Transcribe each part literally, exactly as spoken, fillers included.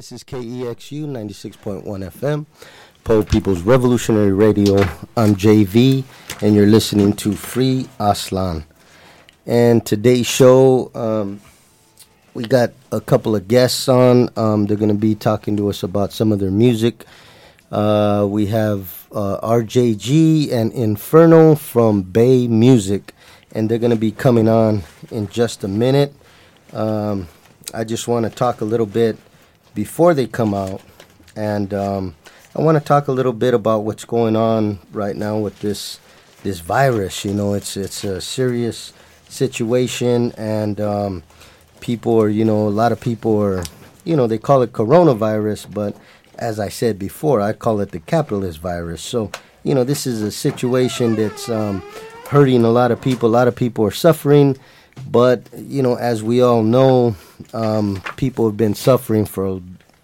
This is K E X U ninety-six point one F M, Po People's Revolutionary Radio. I'm J V, and you're listening to Free Aztlán. And today's show, um, we got a couple of guests on. Um, they're going to be talking to us about some of their music. Uh, we have uh, R J G and Inferno from Bay Music, and they're going to be coming on in just a minute. Um, I just want to talk a little bit before they come out, and um, I want to talk a little bit about what's going on right now with this this virus. You know, it's it's a serious situation, and um, people are, you know, a lot of people are, you know, they call it coronavirus, but as I said before, I call it the capitalist virus. So, you know, this is a situation that's um, hurting a lot of people. A lot of people are suffering. But, you know, as we all know, um, people have been suffering for a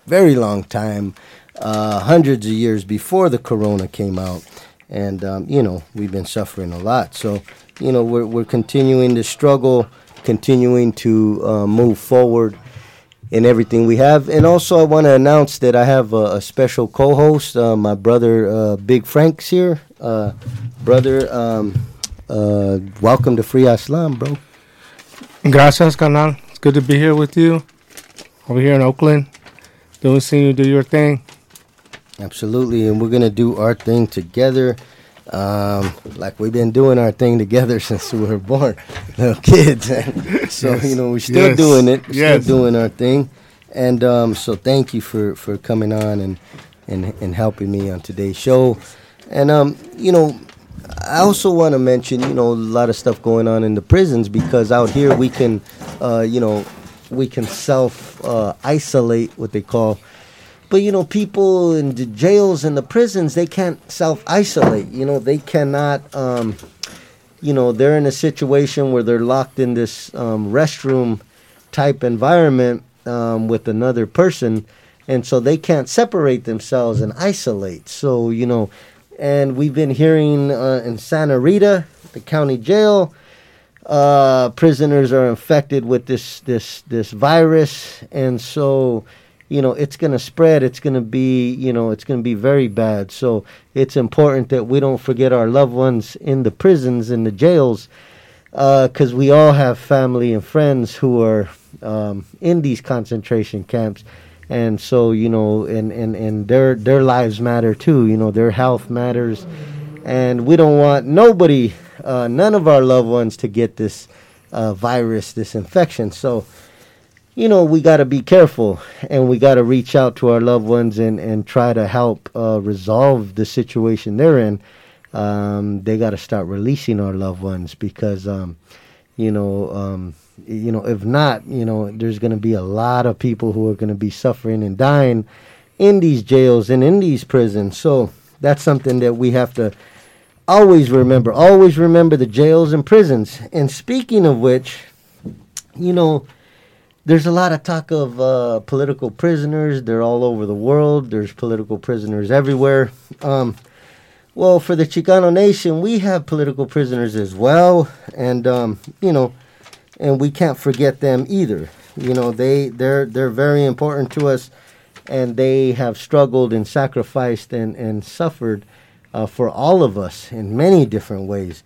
very long time, uh, hundreds of years before the corona came out. And, um, you know, we've been suffering a lot. So, you know, we're, we're continuing to struggle, continuing to uh, move forward in everything we have. And also I want to announce that I have a, a special co-host, uh, my brother, uh, Big Frank's here. Uh, brother, um, uh, welcome to Free Aztlán, bro. Gracias, canal. It's good to be here with you over here in Oakland. Doing, seeing you do your thing. Absolutely, and we're going to do our thing together, um, like we've been doing our thing together since we were born, little kids. So, yes. You know, we're still yes. doing it, we're yes. still doing our thing. And um, so thank you for, for coming on and, and, and helping me on today's show. And, um, you know, I also want to mention, you know, a lot of stuff going on in the prisons, because out here we can, uh, you know, we can self-isolate, uh, what they call. But, you know, people in the jails and the prisons, they can't self-isolate. You know, they cannot, um, you know, they're in a situation where they're locked in this um, restroom-type environment um, with another person. And so they can't separate themselves and isolate. So, you know... And we've been hearing uh, in Santa Rita, the county jail, uh, prisoners are infected with this this this virus, and so, you know, it's going to spread. It's going to be, you know, it's going to be very bad. So it's important that we don't forget our loved ones in the prisons, in the jails, because uh, we all have family and friends who are um, in these concentration camps. And so, you know, and, and, and their their lives matter, too. You know, their health matters. And we don't want nobody, uh, none of our loved ones to get this uh, virus, this infection. So, you know, we got to be careful, and we got to reach out to our loved ones and, and try to help uh, resolve the situation they're in. Um, they got to start releasing our loved ones because, um, you know, um You know, if not, you know, there's going to be a lot of people who are going to be suffering and dying in these jails and in these prisons. So that's something that we have to always remember. Always remember the jails and prisons. And speaking of which, you know, there's a lot of talk of uh, political prisoners. They're all over the world. There's political prisoners everywhere. Um, well, for the Chicano Nation, we have political prisoners as well. And, um, you know, and we can't forget them either. You know, they, they're they're very important to us, and they have struggled and sacrificed and, and suffered uh, for all of us in many different ways.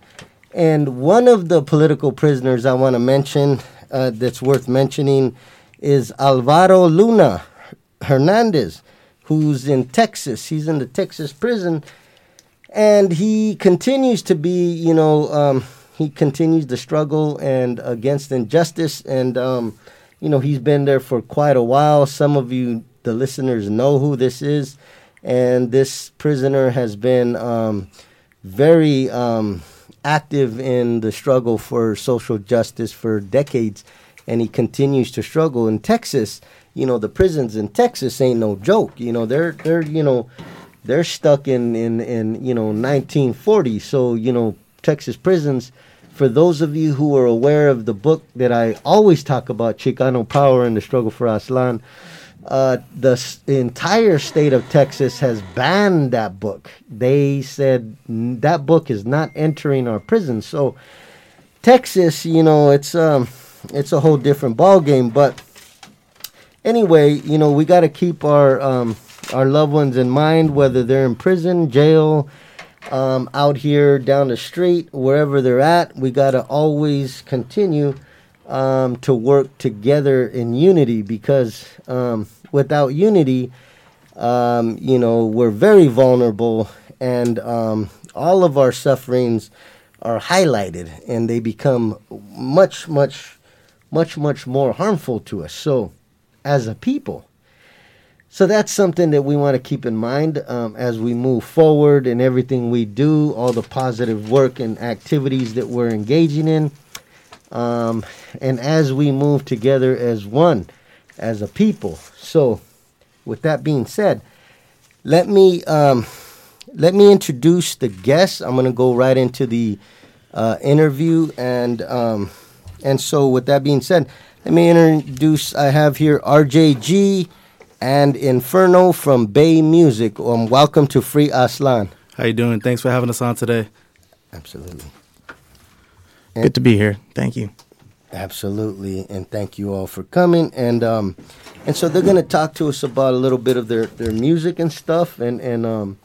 And one of the political prisoners I want to mention uh, that's worth mentioning is Alvaro Luna Hernandez, who's in Texas. He's in the Texas prison, and he continues to be, you know... Um, He continues the struggle and against injustice, and um, you know, he's been there for quite a while. Some of you, the listeners, know who this is, and this prisoner has been um, very um, active in the struggle for social justice for decades, and he continues to struggle in Texas. You know, the prisons in Texas ain't no joke. You know, they're they're you know, they're stuck in in, in you know nineteen forty. So, you know, Texas prisons. For those of you who are aware of the book that I always talk about, Chicano Power and the Struggle for Aztlán, uh, the s- entire state of Texas has banned that book. They said that book is not entering our prisons. So Texas, you know, it's um, it's a whole different ballgame. But anyway, you know, we got to keep our um, our loved ones in mind, whether they're in prison, jail, um, out here, down the street, wherever they're at. We got to always continue um, to work together in unity, because um, without unity, um, you know, we're very vulnerable, and um, all of our sufferings are highlighted, and they become much, much, much, much more harmful to us. So, as a people, so that's something that we want to keep in mind um, as we move forward in everything we do, all the positive work and activities that we're engaging in, um, and as we move together as one, as a people. So, with that being said, let me. Um, Let me introduce the guests. I'm going to go right into the uh, interview. And um, and so with that being said, let me introduce, I have here R J G and Inferno from Bay Music. Um, welcome to Free Aztlán. How you doing? Thanks for having us on today. Absolutely. And good to be here. Thank you. Absolutely. And thank you all for coming. And um, and so they're going to talk to us about a little bit of their, their music and stuff. And, and um.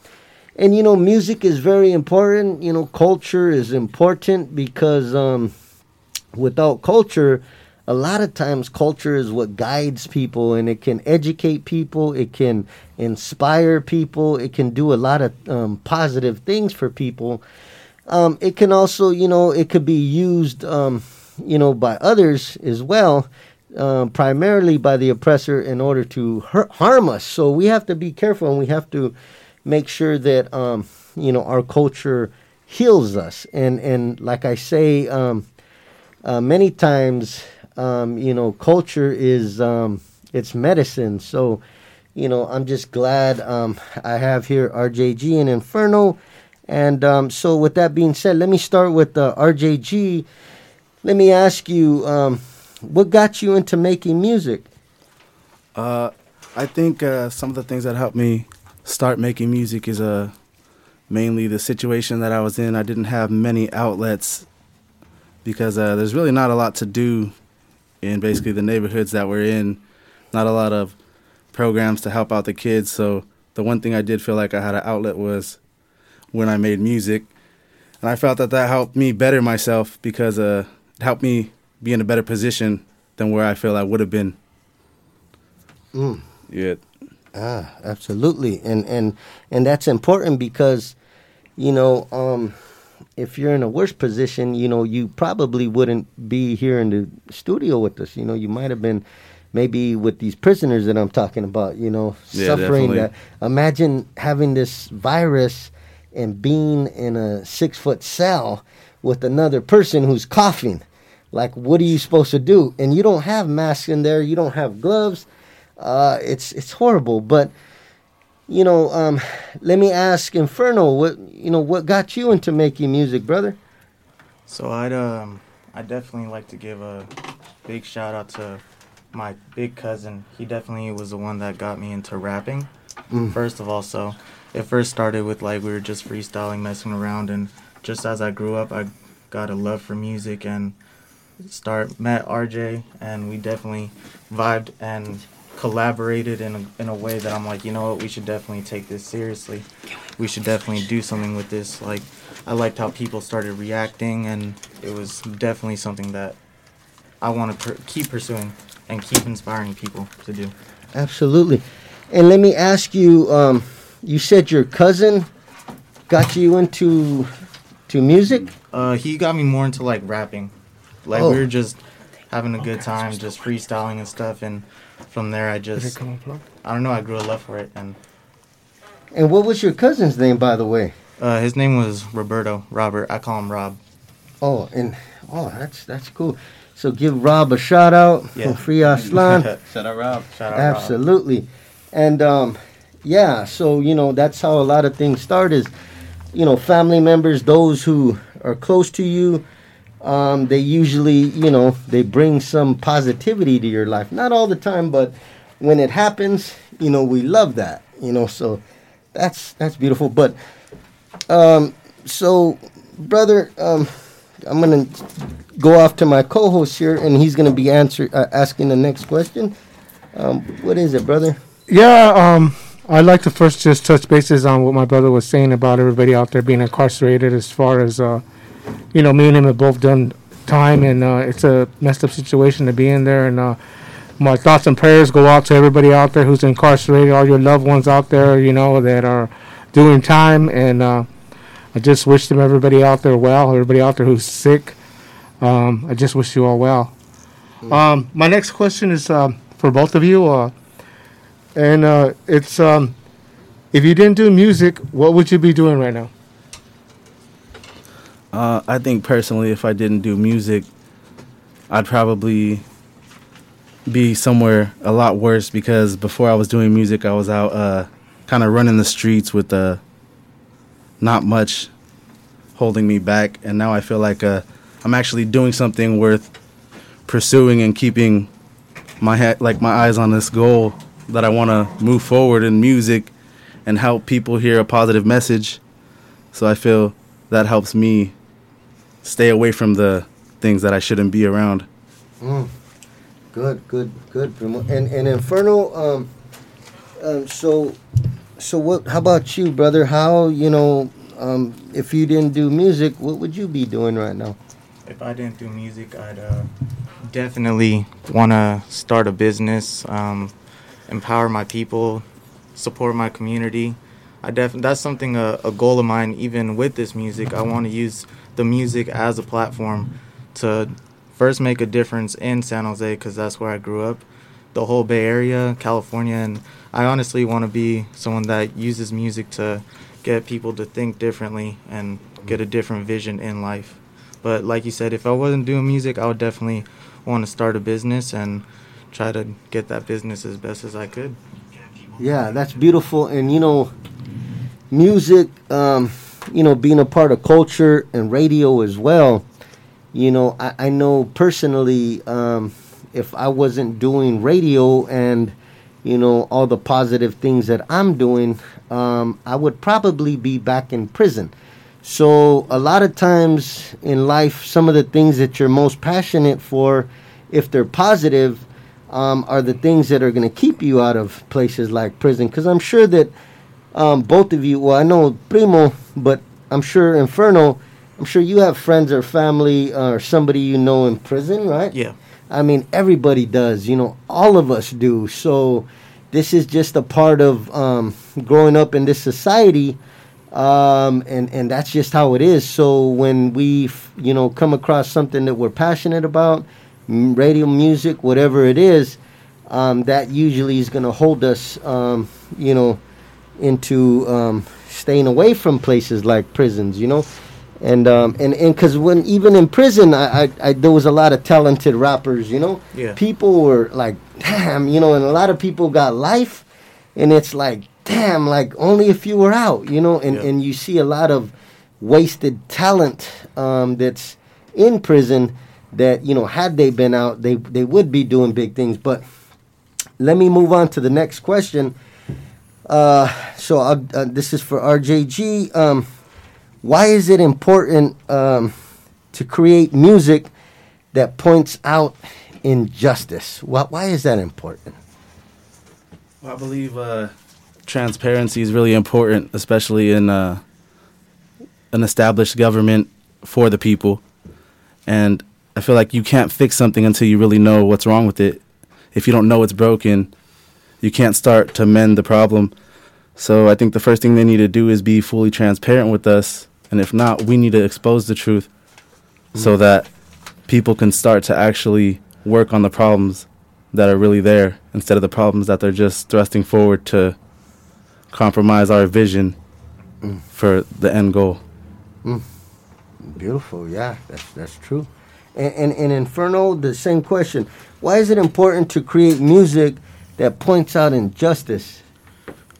And, you know, music is very important. You know, culture is important because um, without culture, a lot of times culture is what guides people, and it can educate people. It can inspire people. It can do a lot of um, positive things for people. Um, it can also, you know, it could be used, um, you know, by others as well, uh, primarily by the oppressor in order to hurt, harm us. So we have to be careful, and we have to make sure that, um, you know, our culture heals us. And, and like I say, um, uh, many times, um, you know, culture is, um, it's medicine. So, you know, I'm just glad um, I have here R J G and Inferno. And um, so with that being said, let me start with uh, R J G. Let me ask you, um, what got you into making music? Uh, I think uh, some of the things that helped me start making music is uh, mainly the situation that I was in. I didn't have many outlets because uh, there's really not a lot to do in basically the neighborhoods that we're in, not a lot of programs to help out the kids. So the one thing I did feel like I had an outlet was when I made music. And I felt that that helped me better myself because uh, it helped me be in a better position than where I feel I would have been. Mm. Yeah. Ah, absolutely. And, and and that's important because, you know, um, if you're in a worse position, you know, you probably wouldn't be here in the studio with us. You know, you might have been maybe with these prisoners that I'm talking about, you know, yeah, suffering. Definitely. That. Imagine having this virus and being in a six-foot cell with another person who's coughing. Like, what are you supposed to do? And you don't have masks in there. You don't have gloves. Uh, it's it's horrible, but you know. Um, let me ask Inferno, what you know, what got you into making music, brother? So I'd um, I definitely like to give a big shout out to my big cousin. He definitely was the one that got me into rapping. Mm. First of all, so it first started with like we were just freestyling, messing around, and just as I grew up, I got a love for music and start met R J, and we definitely vibed and collaborated in a, in a way that I'm like, you know what, we should definitely take this seriously. We should definitely do something with this. Like, I liked how people started reacting, and it was definitely something that I want to per- keep pursuing and keep inspiring people to do. Absolutely. And let me ask you, um, you said your cousin got you into to music? Uh, he got me more into, like, rapping. Like, oh. we were just having a good time, just freestyling and stuff, and from there, I just, I don't know, I grew a love for it. And and what was your cousin's name, by the way? Uh, his name was Roberto, Robert. I call him Rob. Oh, and oh, that's that's cool. So give Rob a shout-out yeah. from Free Aztlán. Shout out, Rob. Shout out, absolutely. Rob. And, um, yeah, so, you know, that's how a lot of things start is, you know, family members, those who are close to you, Um, they usually, you know, they bring some positivity to your life. Not all the time, but when it happens, you know, we love that, you know, so that's that's beautiful. But, um, so, brother, um, I'm going to go off to my co-host here, and he's going to be answer, uh, asking the next question. Um, what is it, brother? Yeah, um, I'd like to first just touch bases on what my brother was saying about everybody out there being incarcerated as far as, uh, you know, me and him have both done time, and uh, it's a messed up situation to be in there, and uh, my thoughts and prayers go out to everybody out there who's incarcerated, all your loved ones out there, you know, that are doing time, and uh, I just wish them everybody out there well, everybody out there who's sick. Um, I just wish you all well. Um, my next question is uh, for both of you, uh, and uh, it's um, if you didn't do music, what would you be doing right now? Uh, I think personally, if I didn't do music, I'd probably be somewhere a lot worse, because before I was doing music, I was out uh, kind of running the streets with uh, not much holding me back, and now I feel like uh, I'm actually doing something worth pursuing and keeping my head, like my eyes on this goal that I want to move forward in music and help people hear a positive message. So I feel that helps me stay away from the things that I shouldn't be around. Mm. Good, good, good. And and Inferno, um, um, so so what? How about you, brother? How, you know, um, if you didn't do music, what would you be doing right now? If I didn't do music, I'd uh, definitely want to start a business, um, empower my people, support my community. I def- that's something, uh, a goal of mine, even with this music. I want to use the music as a platform to first make a difference in San Jose, because that's where I grew up, the whole Bay Area, California. And I honestly want to be someone that uses music to get people to think differently and get a different vision in life. But like you said, if I wasn't doing music, I would definitely want to start a business and try to get that business as best as I could. Yeah, that's beautiful. And, you know, music, um, you know, being a part of culture and radio as well, you know, I, I know personally, um, if I wasn't doing radio and, you know, all the positive things that I'm doing, um, I would probably be back in prison. So a lot of times in life, some of the things that you're most passionate for, if they're positive, um, are the things that are going to keep you out of places like prison. Because I'm sure that um, both of you, well, I know Primo, but I'm sure Inferno, I'm sure you have friends or family uh, or somebody you know in prison, right? Yeah. I mean, everybody does. You know, all of us do. So this is just a part of um, growing up in this society. Um, and, and that's just how it is. So when we, you know, come across something that we're passionate about, radio, music, whatever it is, um, that usually is going to hold us, um, you know, into um, staying away from places like prisons, you know. And um, and because when even in prison, I, I, I there was a lot of talented rappers, you know. Yeah. People were like, damn, you know, and a lot of people got life, and it's like, damn, like only if you were out, you know, and, yeah. and you see a lot of wasted talent um, that's in prison that, you know, had they been out, they, they would be doing big things. But let me move on to the next question. Uh, so I'll, uh, this is for R J G. Um, why is it important um, to create music that points out injustice? Why, why is that important? Well, I believe... Uh transparency is really important, especially in uh, an established government for the people. And I feel like you can't fix something until you really know what's wrong with it. If you don't know it's broken, you can't start to mend the problem. So I think the first thing they need to do is be fully transparent with us. And if not, we need to expose the truth mm-hmm. so that people can start to actually work on the problems that are really there instead of the problems that they're just thrusting forward to compromise our vision mm. for the end goal. Mm. Beautiful, yeah, that's that's true. And, and and Inferno, the same question. Why is it important to create music that points out injustice?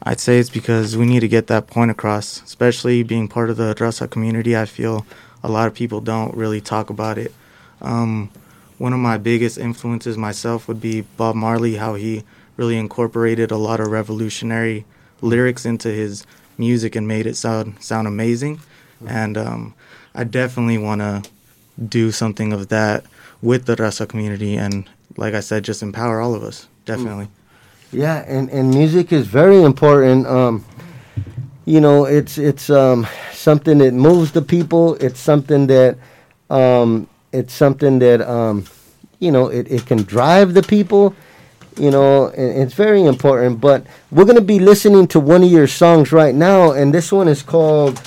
I'd say it's because we need to get that point across, especially being part of the Rasta community. I feel a lot of people don't really talk about it. Um, one of my biggest influences myself would be Bob Marley, how he really incorporated a lot of revolutionary lyrics into his music and made it sound sound amazing. And um, I definitely want to do something of that with the Rasta community and, like I said, just empower all of us, definitely. Yeah, and, and music is very important. Um, you know, it's it's um, something that moves the people. It's something that um, it's something that um, you know it, it can drive the people. You know, and it's very important. But we're gonna be listening to one of your songs right now, and this one is called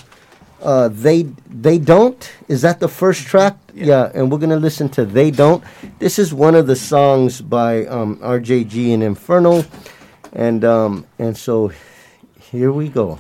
uh, "They They Don't." Is that the first track? Yeah. yeah, and we're going to listen to They Don't. This is one of the songs by um, R J G and Inferno. And um, and so here we go.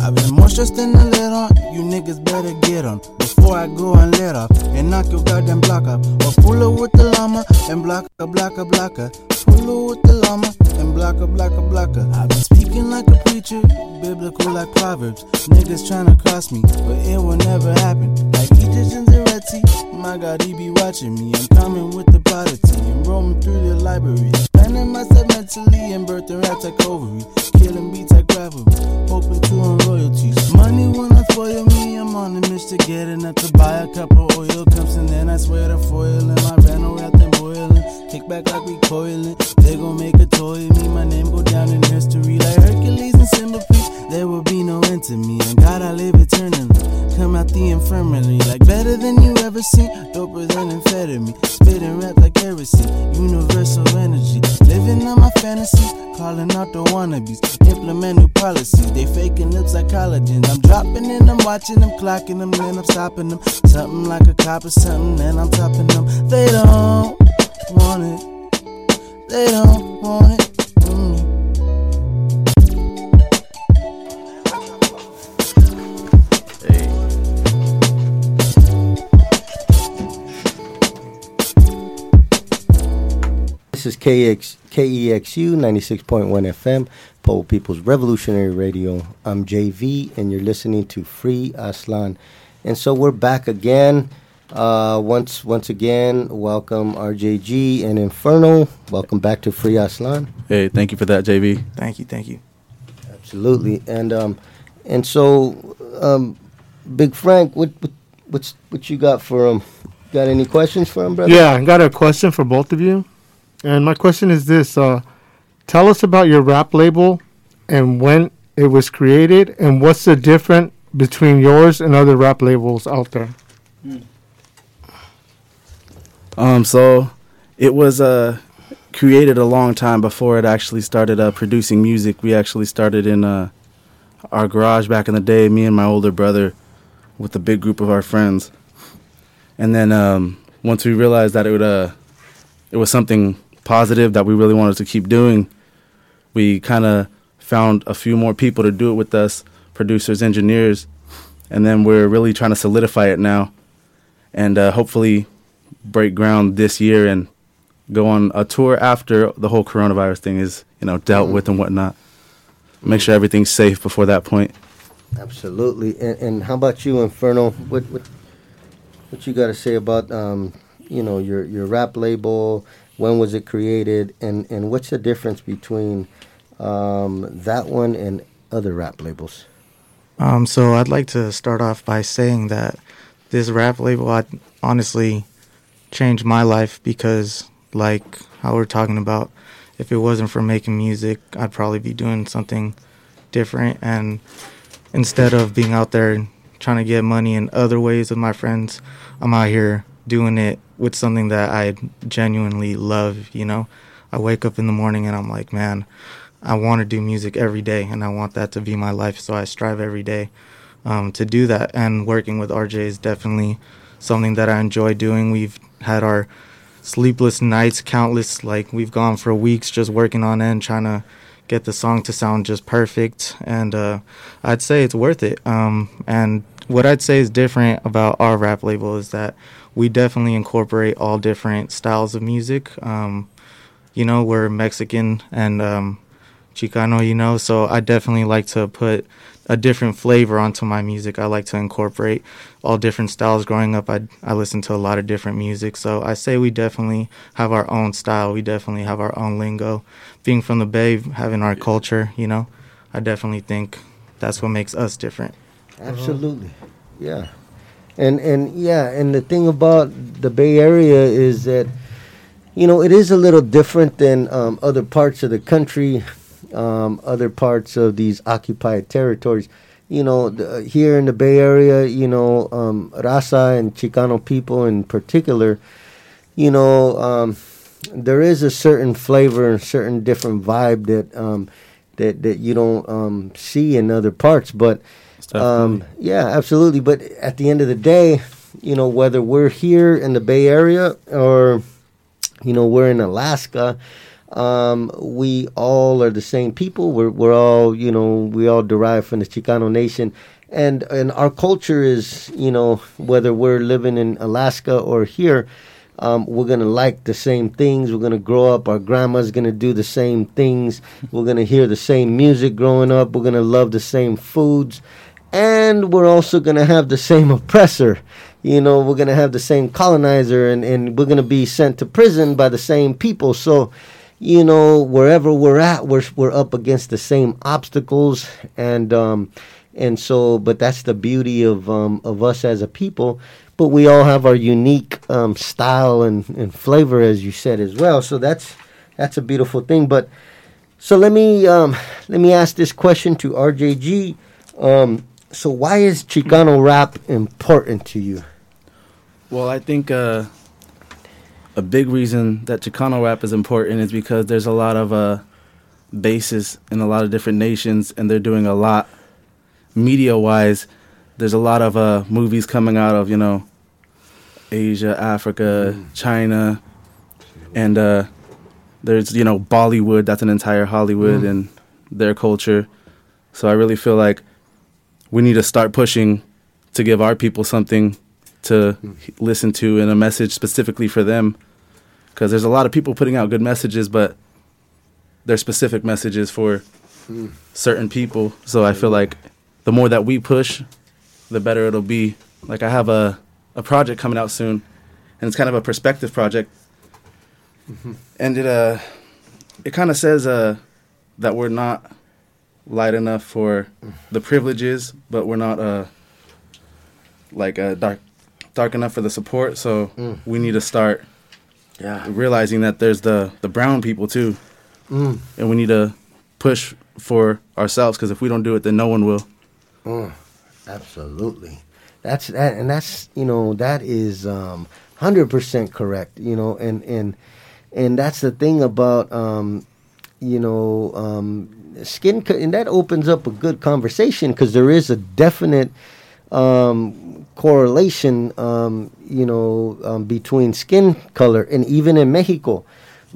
I've been more stressed than a little. You niggas better get on before I go and let up and knock your goddamn block up. Or pull up with the llama and block a block a block a. Pull up with the llama and block a block a block a. I've been speaking like a preacher, biblical like Proverbs. Niggas tryna cross me, but it will never happen. Like Egyptians and Zaretzi, my God, he be watching me. I'm coming with the poverty and roaming through the library. Planning myself mentally and birthing raps like ovary. Killing beats like gravel, hoping to earn royalties. Money wanna foil me, I'm on the mission to get enough to buy a cup of oil. Comes and then I swear to foiling, my rental wrapped and boiling. Kick back like recoiling, they gon' make a toy of me. My name go down in history like Hercules and Simba. There will be no end to me, and God I live eternally. Come out the infirmary like better than you ever seen. Doper than amphetamine, spitting rap like heresy. Universal energy, living on my fantasies, calling out the wannabes. Implement new policies, they faking lips like collagen. I'm dropping in, I'm watching them, clocking them, then I'm stopping them. Something like a cop or something, then I'm topping them. They don't want it, they don't want it. This is K X, K E X U ninety-six point one F M, Pole People's Revolutionary Radio. I'm J V, and you're listening to Free Aztlán. And so we're back again. Uh, once once again, welcome R J G and Inferno. Welcome back to Free Aztlán. Hey, thank you for that, J V. Thank you, thank you. Absolutely. And um, and so, um, Big Frank, what what what's, what you got for him? Got any questions for him, brother? Yeah, I got a question for both of you. And my question is this, uh, tell us about your rap label and when it was created and what's the difference between yours and other rap labels out there? Um, so it was uh, created a long time before it actually started uh, producing music. We actually started in uh, our garage back in the day, me and my older brother with a big group of our friends. And then um, once we realized that it would uh, it was something positive that we really wanted to keep doing, we kind of found a few more people to do it with us, producers, engineers, and then we're really trying to solidify it now and uh, hopefully break ground this year and go on a tour after the whole coronavirus thing is, you know, dealt mm-hmm. with and whatnot. Make sure everything's safe before that point. Absolutely. And, and how about you, Inferno? What what, what you got to say about, um, you know, your, your rap label? When was it created, and, and what's the difference between um, that one and other rap labels? Um, so I'd like to start off by saying that this rap label I, honestly changed my life because, like how we're talking about, if it wasn't for making music, I'd probably be doing something different. And instead of being out there trying to get money in other ways with my friends, I'm out here doing it with something that I genuinely love, you know? I wake up in the morning and I'm like, man, I want to do music every day and I want that to be my life, so I strive every day um, to do that. And working with R J is definitely something that I enjoy doing. We've had our sleepless nights, countless, like we've gone for weeks just working on it and trying to get the song to sound just perfect. And uh, I'd say it's worth it. Um, and what I'd say is different about our rap label is that we definitely incorporate all different styles of music. Um, you know, we're Mexican and um, Chicano, you know, so I definitely like to put a different flavor onto my music. I like to incorporate all different styles. Growing up, I, I listened to a lot of different music, so I say we definitely have our own style. We definitely have our own lingo. Being from the Bay, having our culture, you know, I definitely think that's what makes us different. Absolutely. Yeah. And and yeah, and the thing about the Bay Area is that, you know, it is a little different than um, other parts of the country, um, other parts of these occupied territories. You know, the, here in the Bay Area, you know, um, Rasta and Chicano people in particular, you know, um, there is a certain flavor and certain different vibe that um, that that you don't um, see in other parts, but. Um, yeah, absolutely. But at the end of the day, you know, whether we're here in the Bay Area or, you know, we're in Alaska, um, we all are the same people. We're we're all, you know, we all derive from the Chicano Nation. And, and our culture is, you know, whether we're living in Alaska or here, um, we're going to like the same things. We're going to grow up. Our grandma's going to do the same things. We're going to hear the same music growing up. We're going to love the same foods. And we're also going to have the same oppressor. You know, we're going to have the same colonizer, and, and we're going to be sent to prison by the same people. So, you know, wherever we're at, we're we're up against the same obstacles. And um, and so, but that's the beauty of um, of us as a people. But we all have our unique um, style and, and flavor, as you said, as well. So that's that's a beautiful thing. But so let me um, let me ask this question to R J G. Um, So why is Chicano rap important to you? Well, I think uh, a big reason that Chicano rap is important is because there's a lot of uh, bases in a lot of different nations, and they're doing a lot media-wise. There's a lot of uh, movies coming out of, you know, Asia, Africa, mm. China, and uh, there's, you know, Bollywood. That's an entire Hollywood mm. and their culture. So I really feel like we need to start pushing to give our people something to listen to and a message specifically for them, because there's a lot of people putting out good messages, but they're specific messages for certain people. So I feel like the more that we push, the better it'll be. Like I have a, a project coming out soon, and it's kind of a perspective project. Mm-hmm. And it uh, it kind of says uh, that we're not light enough for the privileges, but we're not uh like uh dark dark enough for the support. So mm. we need to start yeah realizing that there's the the brown people too, mm. and we need to push for ourselves, because if we don't do it, then no one will. mm. Absolutely. That's that, and that's, you know, that is um one hundred percent correct, you know. And and and that's the thing about um you know um skin, co- and that opens up a good conversation, because there is a definite um, correlation, um, you know, um, between skin color. And even in Mexico,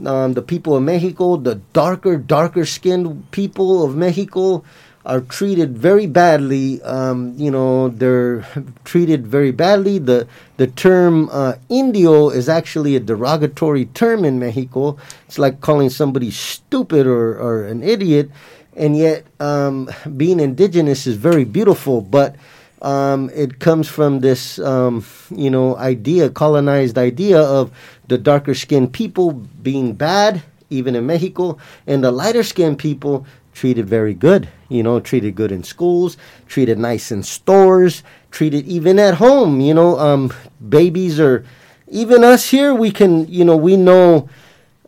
um, the people of Mexico, the darker, darker skinned people of Mexico are treated very badly. Um, you know, they're treated very badly. The, the term uh, indio is actually a derogatory term in Mexico. It's like calling somebody stupid or, or an idiot. And yet, um, being indigenous is very beautiful, but um, it comes from this, um, you know, idea, colonized idea of the darker skinned people being bad, even in Mexico, and the lighter skinned people treated very good, you know, treated good in schools, treated nice in stores, treated even at home, you know, um, babies or even us here, we can, you know, we know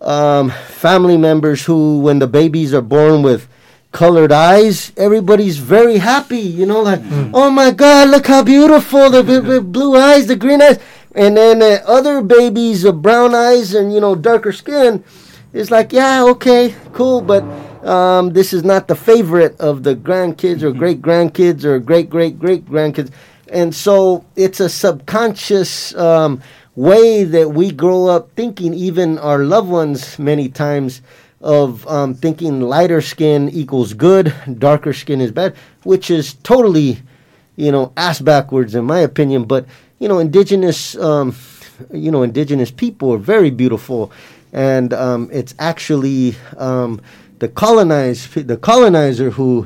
um, family members who, when the babies are born with colored eyes, everybody's very happy, you know, like, mm. oh my God, look how beautiful, the b- b- blue eyes, the green eyes. And then uh, other babies of brown eyes and, you know, darker skin, it's like, yeah, okay, cool, but Um, this is not the favorite of the grandkids or great-grandkids or great-great-great-grandkids. And so it's a subconscious um, way that we grow up thinking, even our loved ones many times, of um, thinking lighter skin equals good, darker skin is bad, which is totally, you know, ass backwards in my opinion. But, you know, indigenous, um, you know, indigenous people are very beautiful. And um, it's actually... Um, The colonized, the colonizer who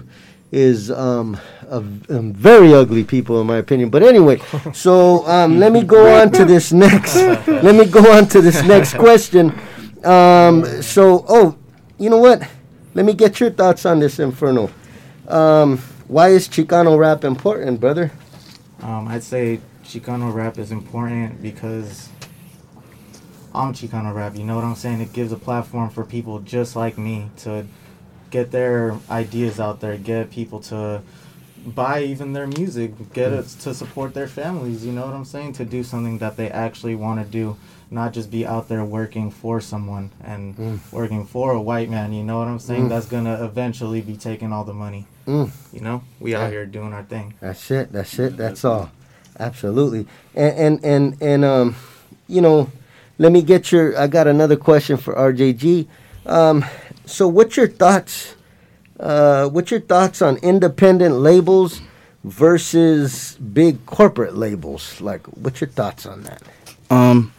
is um, a, a very ugly people, in my opinion. But anyway, so um, let me go on to this next. Let me go on to this next question. Um, so, oh, you know what? Let me get your thoughts on this, Inferno. Um, Why is Chicano rap important, brother? Um, I'd say Chicano rap is important because I'm Chicano rap, you know what I'm saying? It gives a platform for people just like me to get their ideas out there, get people to buy even their music, get it to support their families, you know what I'm saying? To do something that they actually want to do, not just be out there working for someone and mm. working for a white man, you know what I'm saying? Mm. That's going to eventually be taking all the money. Mm. You know, we yeah. out here doing our thing. That's it. That's it. That's all. Absolutely. And, and, and, and um, you know, let me get your, I got another question for R J G. Um, so what's your thoughts, uh, what's your thoughts on independent labels versus big corporate labels? Like, what's your thoughts on that? Um,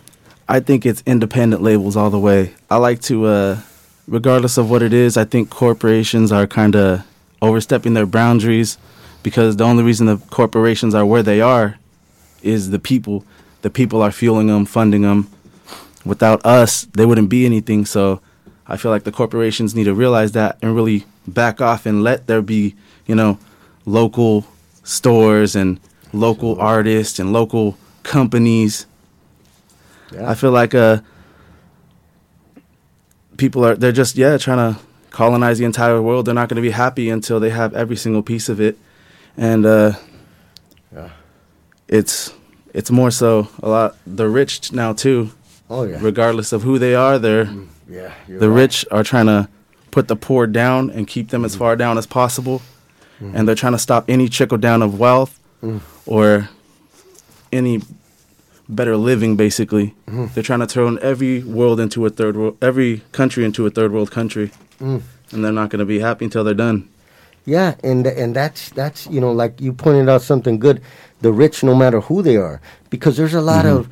I think it's independent labels all the way. I like to, uh, regardless of what it is, I think corporations are kind of overstepping their boundaries, because the only reason the corporations are where they are is the people. The people are fueling them, funding them. Without us, they wouldn't be anything. So I feel like the corporations need to realize that and really back off and let there be, you know, local stores and local artists and local companies. Yeah. I feel like uh, people are, they're just, yeah, trying to colonize the entire world. They're not going to be happy until they have every single piece of it. And uh, yeah. it's it's more so a lot the rich now too. Oh yeah. Regardless of who they are, they're mm, yeah, the right. rich are trying to put the poor down and keep them mm. as far down as possible, mm. and they're trying to stop any trickle down of wealth mm. or any better living. Basically, mm. they're trying to turn every world into a third world, every country into a third world country, mm. and they're not going to be happy until they're done. Yeah, and and that's, that's, you know, like you pointed out something good, the rich, no matter who they are, because there's a lot mm-hmm. of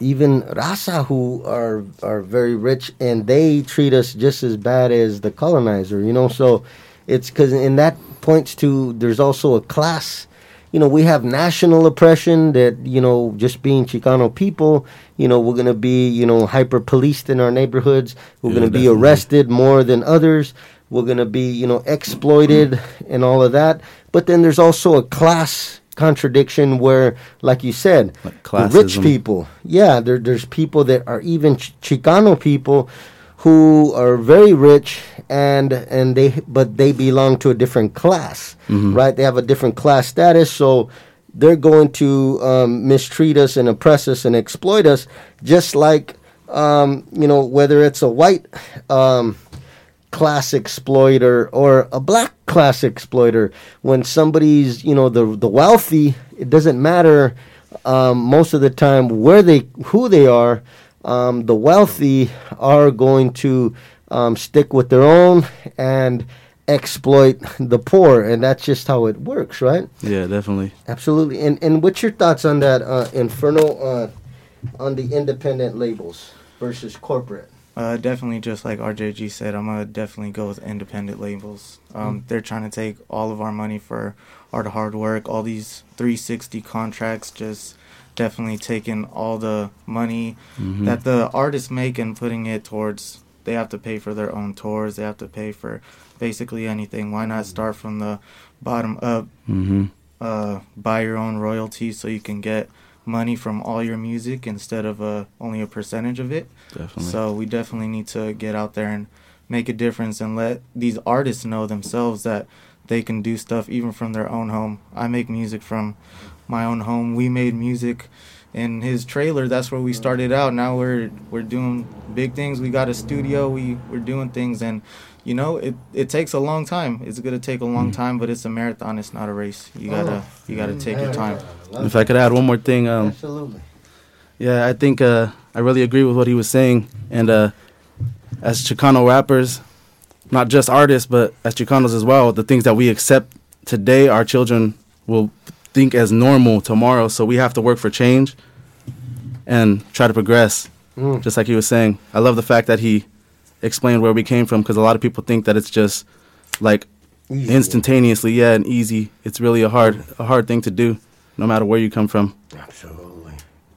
even Rasta who are, are very rich, and they treat us just as bad as the colonizer, you know, so it's because, and that points to there's also a class, you know, we have national oppression that, you know, just being Chicano people, you know, we're going to be, you know, hyper-policed in our neighborhoods, we're yeah, going to be arrested more than others, we're going to be, you know, exploited and all of that. But then there's also a class contradiction where, like you said, like classism. The rich people. Yeah, there, there's people that are even Ch- Chicano people who are very rich, and and they but they belong to a different class, mm-hmm. right? They have a different class status, so they're going to um, mistreat us and oppress us and exploit us, just like, um, you know, whether it's a white Um, class exploiter or a black class exploiter. When somebody's, you know, the the wealthy, it doesn't matter um, most of the time where they who they are, um, the wealthy are going to um, stick with their own and exploit the poor, and that's just how it works, right? Yeah, definitely. Absolutely. And and what's your thoughts on that, uh, Inferno, uh, on the independent labels versus corporate? Uh, definitely, just like R J G said, I'm going to definitely go with independent labels. Um, mm. They're trying to take all of our money for our hard work, all these three sixty contracts, just definitely taking all the money mm-hmm. that the artists make and putting it towards, they have to pay for their own tours, they have to pay for basically anything. Why not start from the bottom up, mm-hmm. uh, buy your own royalties so you can get money from all your music instead of uh, only a percentage of it. Definitely. So we definitely need to get out there and make a difference and let these artists know themselves that they can do stuff even from their own home. I make music from my own home. We made music in his trailer. That's where we started out. Now we're we're doing big things. We got a studio. We, we're doing things. And, you know, it, it takes a long time. It's going to take a long time, but it's a marathon. It's not a race. You got to you gotta take your time. If I could add one more thing. Um, Absolutely. Yeah, I think uh, I really agree with what he was saying. And uh, as Chicano rappers, not just artists, but as Chicanos as well, the things that we accept today, our children will think as normal tomorrow. So we have to work for change and try to progress, mm. just like he was saying. I love the fact that he explained where we came from, because a lot of people think that it's just like easy. instantaneously, yeah, and easy. It's really a hard, a hard thing to do, no matter where you come from. Absolutely.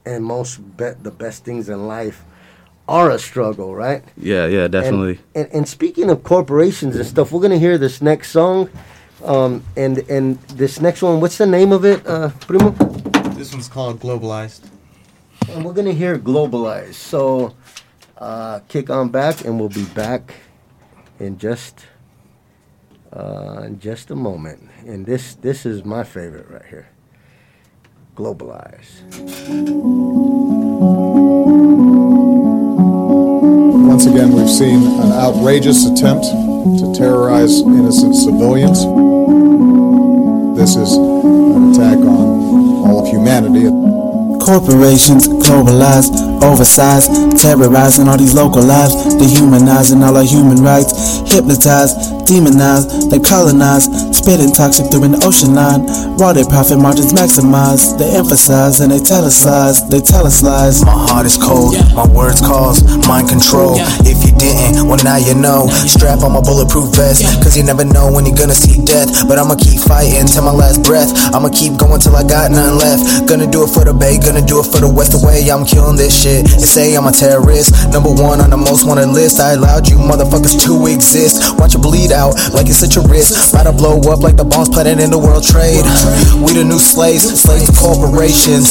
And most be- the best things in life are a struggle, right? Yeah, yeah, definitely. And, and, and speaking of corporations and stuff, we're going to hear this next song Um, and and this next one, what's the name of it, uh, Primo? This one's called Globalized. And we're going to hear Globalized. So uh, kick on back, and we'll be back in just uh, in just a moment. And this this is my favorite right here. Globalized. Once again, we've seen an outrageous attempt to terrorize innocent civilians. This is an attack on all of humanity. Corporations globalized, oversized, terrorizing all these local lives, dehumanizing all our human rights, hypnotized, demonized, they colonized, spitting toxic through an ocean line, raw their profit margins maximized, they emphasize and they telesize, they tell us lies. My heart is cold, yeah. My words cause mind control, yeah. If you didn't, well now you know, strap on my bulletproof vest, yeah. Cause you never know when you're gonna see death, but I'ma keep fighting till my last breath, I'ma keep going till I got nothing left, gonna do it for the Bay, gonna do it for the West. The way I'm killing this shit, they say I'm a terrorist, number one on the most wanted list. I allowed you motherfuckers to exist, watch you bleed out like it's such a risk, about to blow up like the bombs planted in the world trade. We the new slaves, slaves to corporations,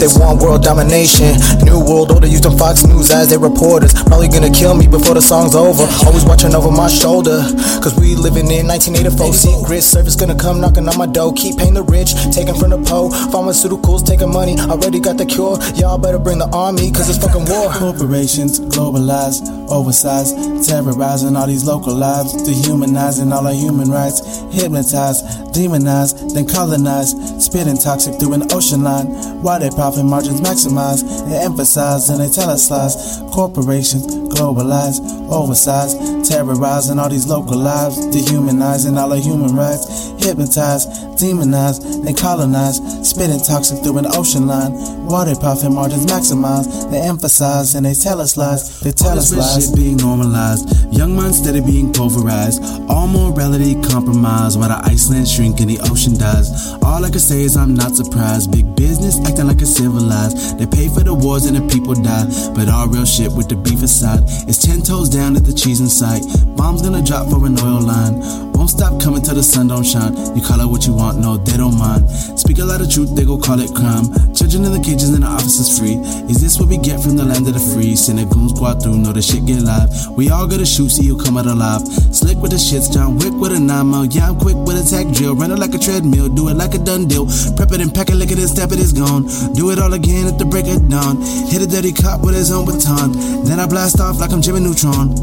they want world domination, new world order using Fox News as their reporters, probably gonna kill me before the song's over, always watching over my shoulder, cause we living in nineteen eighty-four, secret service gonna come knocking on my door, keep paying the rich, taking from the poor, pharmaceuticals taking money, already got the cure, y'all better bring the army, cause it's fucking war. Corporations globalized, oversized, terrorizing all these local lives, dehumanizing all our human rights, hypnotized, demonized, then colonized, spitting toxic through an ocean line, while their profit margins maximized, they emphasize and they telesize. Corporations globalized, oversized, terrorizing all these local lives, dehumanizing all our human rights, hypnotized, demonized, then colonized, spitting toxic through an ocean line, while their profit margins maximize, they emphasize and they tell us lies, they tell all us lies. Shit being normalized, young minds steady being pulverized, all morality compromised, while the Iceland shrink and the ocean dies. All I can say is I'm not surprised, big business acting like it's civilized, they pay for the wars and the people die, but all real shit with the beef aside, it's ten toes down at the cheese in sight, bombs gonna drop for an oil line, won't stop coming till the sun don't shine, you call it what you want, no they don't mind, speak a lot of truth, they go call it crime, children in the cages and the officers free. Is this what we get from the land of the free? Send a goon squad through, know the shit get live. We all gotta shoot, see you come out alive. Slick with the shits, John Wick with a nine mil. Yeah, I'm quick with a tech drill. Run it like a treadmill, do it like a done deal. Prep it and pack it, lick it and step it, it's gone. Do it all again at the break of dawn. Hit a dirty cop with his own baton. Then I blast off like I'm Jimmy Neutron.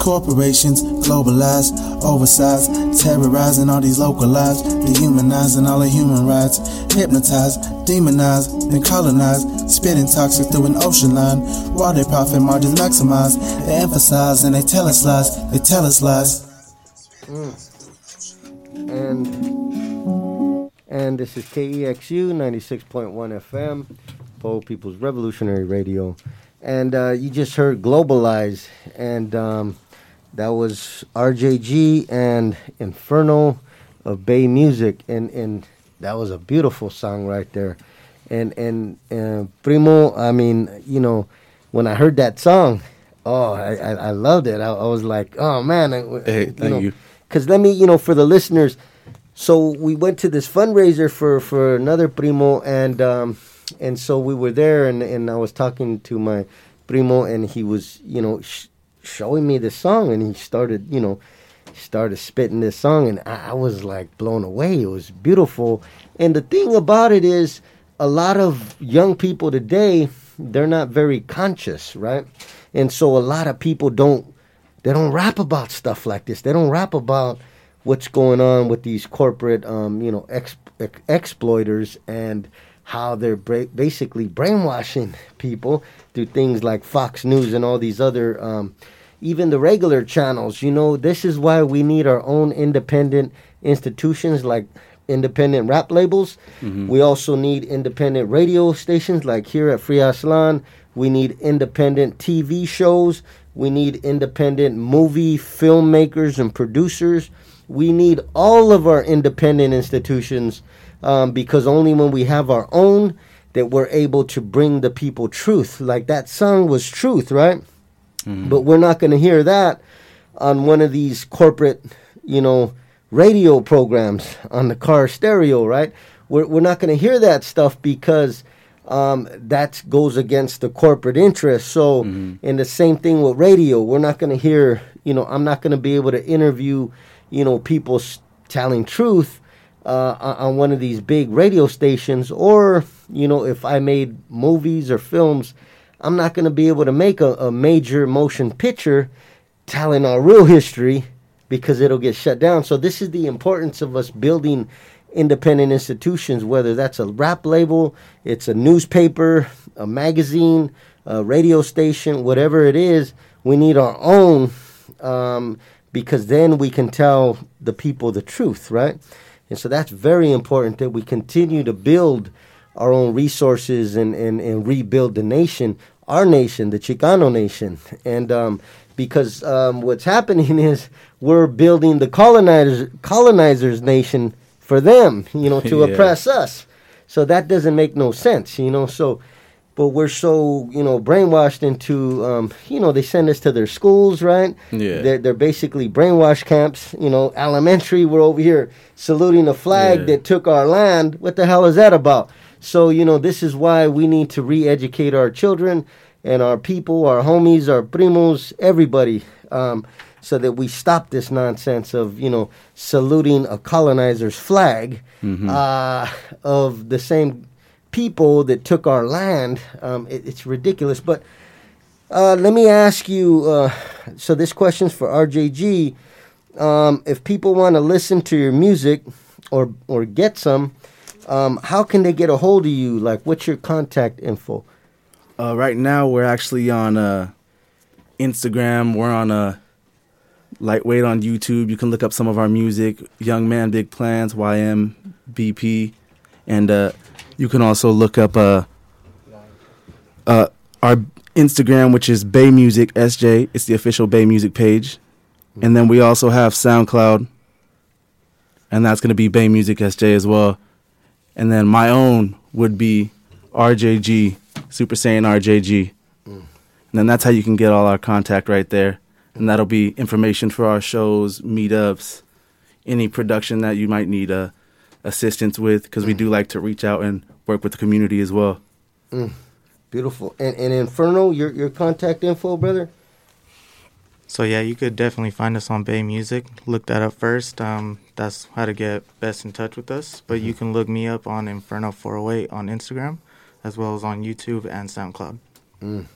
Corporations globalized, oversized, terrorizing all these local lives, dehumanizing all the human rights, hypnotized, demonized, and colonized, spitting toxic through an ocean line, while their profit margins maximize, they emphasize and they tell us lies, they tell us lies. Mm. And and this is K E X U ninety-six point one F M, Bo People's Revolutionary Radio, and uh, you just heard Globalize, and um, that was R J G and Inferno of Bay Music, and and that was a beautiful song right there. And, and and Primo, I mean, you know, when I heard that song, oh, I, I, I loved it. I, I was like, oh, man. I, hey, you thank know, you. Because let me, you know, for the listeners, so we went to this fundraiser for, for another Primo, and um, and so we were there, and, and I was talking to my Primo, and he was, you know, sh- showing me this song, and he started, you know, started spitting this song, and I, I was, like, blown away. It was beautiful. And the thing about it is, a lot of young people today, they're not very conscious, right? And so a lot of people don't, they don't rap about stuff like this. They don't rap about what's going on with these corporate, um, you know, ex- ex- exploiters and how they're bra- basically brainwashing people through things like Fox News and all these other, um, even the regular channels. You know, this is why we need our own independent institutions like independent rap labels. Mm-hmm. We also need independent radio stations like here at Free Aztlán. We need independent T V shows. We need independent movie filmmakers and producers. We need all of our independent institutions, um, because only when we have our own that we're able to bring the people truth. Like that song was truth, right? Mm-hmm. But we're not going to hear that on one of these corporate, you know, radio programs on the car stereo, right? We're, we're not going to hear that stuff because um, that goes against the corporate interest. So, mm-hmm. and the same thing with radio. We're not going to hear, you know, I'm not going to be able to interview, you know, people telling truth uh, on one of these big radio stations. Or, you know, if I made movies or films, I'm not going to be able to make a, a major motion picture telling our real history because it'll get shut down. So this is the importance of us building independent institutions, whether that's a rap label, it's a newspaper, a magazine, a radio station, whatever it is. We need our own um, because then we can tell the people the truth, right? And so that's very important that we continue to build our own resources and, and, and rebuild the nation, our nation, the Chicano nation. And um, because um, what's happening is we're building the colonizers, colonizers nation for them, you know, to yeah. oppress us. So that doesn't make no sense, you know. So, but we're so, you know, brainwashed into, um, you know, they send us to their schools, right? Yeah. They're, they're basically brainwash camps, you know, elementary. We're over here saluting a flag yeah. that took our land. What the hell is that about? So, you know, this is why we need to re-educate our children and our people, our homies, our primos, everybody, um, so that we stop this nonsense of, you know, saluting a colonizer's flag mm-hmm. uh, of the same people that took our land. Um, it, it's ridiculous. But uh, let me ask you, uh, so this question's for R J G. Um, if people want to listen to your music or or get some, Um, how can they get a hold of you? Like, what's your contact info? Uh, right now, we're actually on uh, Instagram. We're on uh, Lightweight on YouTube. You can look up some of our music, Young Man, Big Plans, Y M B P. And uh, you can also look up uh, uh, our Instagram, which is Bay Music S J. It's the official Bay Music page. Mm-hmm. And then we also have SoundCloud. And that's going to be Bay Music S J as well. And then my own would be R J G, Super Saiyan R J G. Mm. And then that's how you can get all our contact right there. And that'll be information for our shows, meetups, any production that you might need uh, assistance with, because mm. we do like to reach out and work with the community as well. Mm. Beautiful. And, and Inferno, your, your contact info, brother? So, yeah, you could definitely find us on Bay Music. Look that up first. Um, that's how to get best in touch with us. But mm-hmm. you can look me up on Inferno four oh eight on Instagram, as well as on YouTube and SoundCloud. Mm.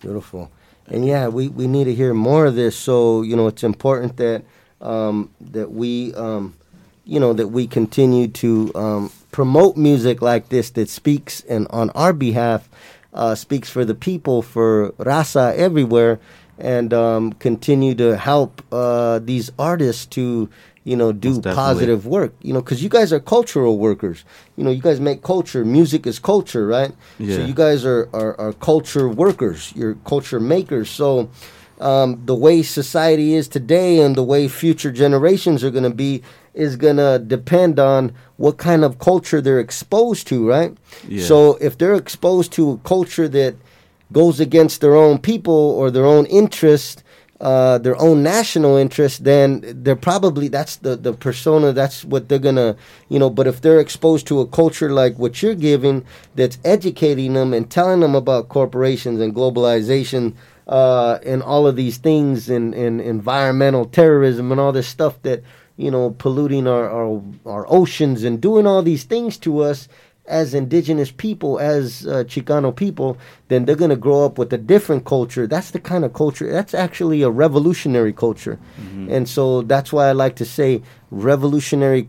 Beautiful. And, yeah, we, we need to hear more of this. So, you know, it's important that um, that we, um, you know, that we continue to um, promote music like this that speaks and on our behalf uh, speaks for the people, for Raza everywhere. And um, continue to help uh, these artists to, you know, do positive work. You know, because you guys are cultural workers. You know, you guys make culture. Music is culture, right? Yeah. So you guys are, are, are culture workers. You're culture makers. So um, the way society is today and the way future generations are going to be is going to depend on what kind of culture they're exposed to, right? Yeah. So if they're exposed to a culture that goes against their own people or their own interest, uh, their own national interest, then they're probably, that's the, the persona, that's what they're going to, you know, but if they're exposed to a culture like what you're giving, that's educating them and telling them about corporations and globalization uh, and all of these things and, and environmental terrorism and all this stuff that, you know, polluting our, our, our oceans and doing all these things to us, as indigenous people, as uh, Chicano people, then they're going to grow up with a different culture. That's the kind of culture, that's actually a revolutionary culture. Mm-hmm. And so that's why I like to say revolutionary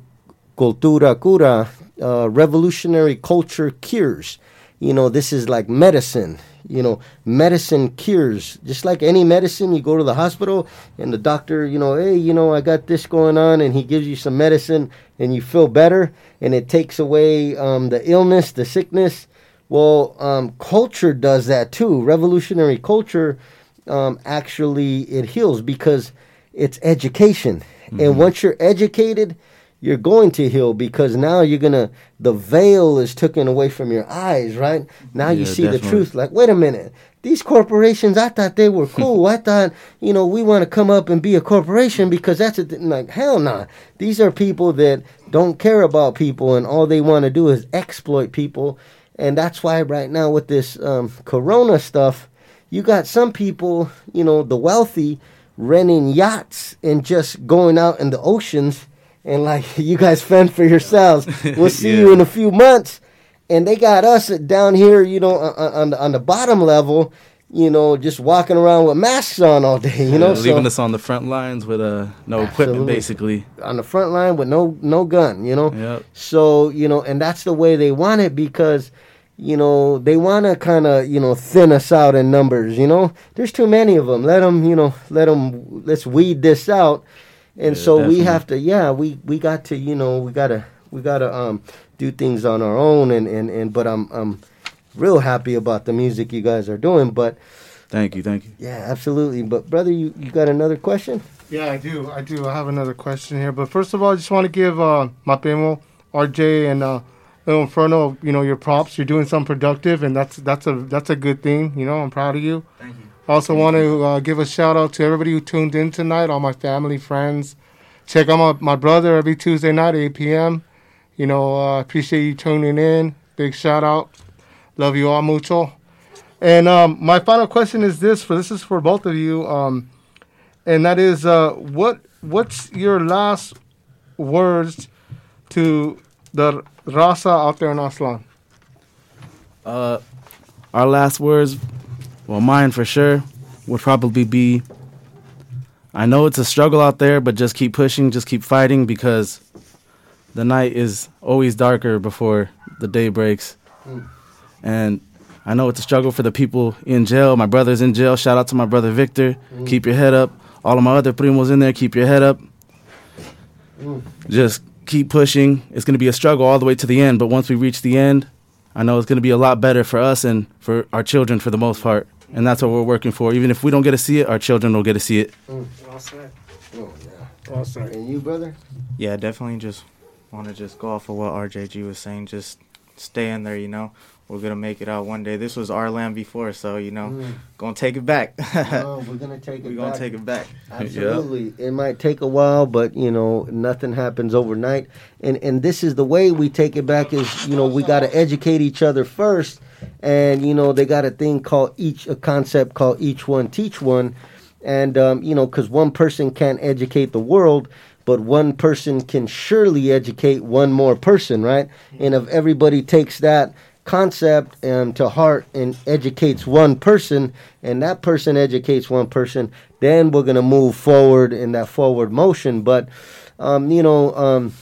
cultura cura, uh, revolutionary culture cures. You know, this is like medicine. You know, medicine cures. Just like any medicine, you go to the hospital and the doctor, you know, hey, you know, I got this going on, and he gives you some medicine and you feel better and it takes away um, the illness, the sickness. Well, um, culture does that too. Revolutionary culture um, actually, it heals because it's education. Mm-hmm. And once you're educated, you're going to heal because now you're going to, the veil is taken away from your eyes, right? Now yeah, you see definitely. The truth. Like, wait a minute. these corporations, I thought they were cool. I thought, you know, we want to come up and be a corporation because that's a th- like, hell nah. These are people that don't care about people, and all they want to do is exploit people. And that's why right now with this um, corona stuff, you got some people, you know, the wealthy, renting yachts and just going out in the oceans and like, you guys fend for yourselves. We'll see yeah. you in a few months. And they got us down here, you know, on the, on the bottom level, you know, just walking around with masks on all day, you know. Yeah, leaving so, us on the front lines with uh, no absolutely. equipment, basically. On the front line with no no gun, you know. Yep. So, you know, and that's the way they want it because, you know, they want to kind of, you know, thin us out in numbers, you know. There's too many of them. Let them, you know, let them, let's weed this out. And yeah, so definitely. we have to, yeah, we, we got to, you know, we got to, we got to, um. do things on our own, and, and, and but I'm I'm real happy about the music you guys are doing. But thank you, thank you. Yeah, absolutely. But brother, you, you got another question? Yeah, I do. I do. I have another question here. But first of all, I just want to give uh, my primo, R J, and uh, Lil Inferno, you know, your props. You're doing something productive, and that's that's a that's a good thing. You know, I'm proud of you. Thank you. I also want to uh, give a shout out to everybody who tuned in tonight, all my family, friends. Check out my, my brother every Tuesday night at eight p.m. You know, I uh, appreciate you tuning in. Big shout out. Love you all mucho. And um, my final question is this, for this is for both of you. Um, and that is, uh, what what's your last words to the Raza out there in Aztlán? Uh, our last words, well, mine for sure, would probably be, I know it's a struggle out there, but just keep pushing, just keep fighting, because the night is always darker before the day breaks. And I know it's a struggle for the people in jail. My brother's in jail. Shout out to my brother Victor. Mm. Keep your head up. All of my other primos in there, keep your head up. Mm. Just keep pushing. It's going to be a struggle all the way to the end. But once we reach the end, I know it's going to be a lot better for us and for our children for the most part. And that's what we're working for. Even if we don't get to see it, our children will get to see it. Mm. Well said. Oh, yeah. Well said. And you, brother? Yeah, definitely just... want to just go off of what R J G was saying. Just stay in there, you know. We're going to make it out one day. This was our land before, so, you know, mm. going to take it back. No, we're going to take it we're gonna back. We're going to take it back. Absolutely. Yeah. It might take a while, but, you know, nothing happens overnight. And and this is the way we take it back is, you know, we got to educate each other first. And, you know, they got a thing called each, a concept called each one, teach one. And, um, you know, because one person can't educate the world. But one person can surely educate one more person, right? And if everybody takes that concept um, to heart and educates one person, and that person educates one person, then we're going to move forward in that forward motion. But, um, you know, um,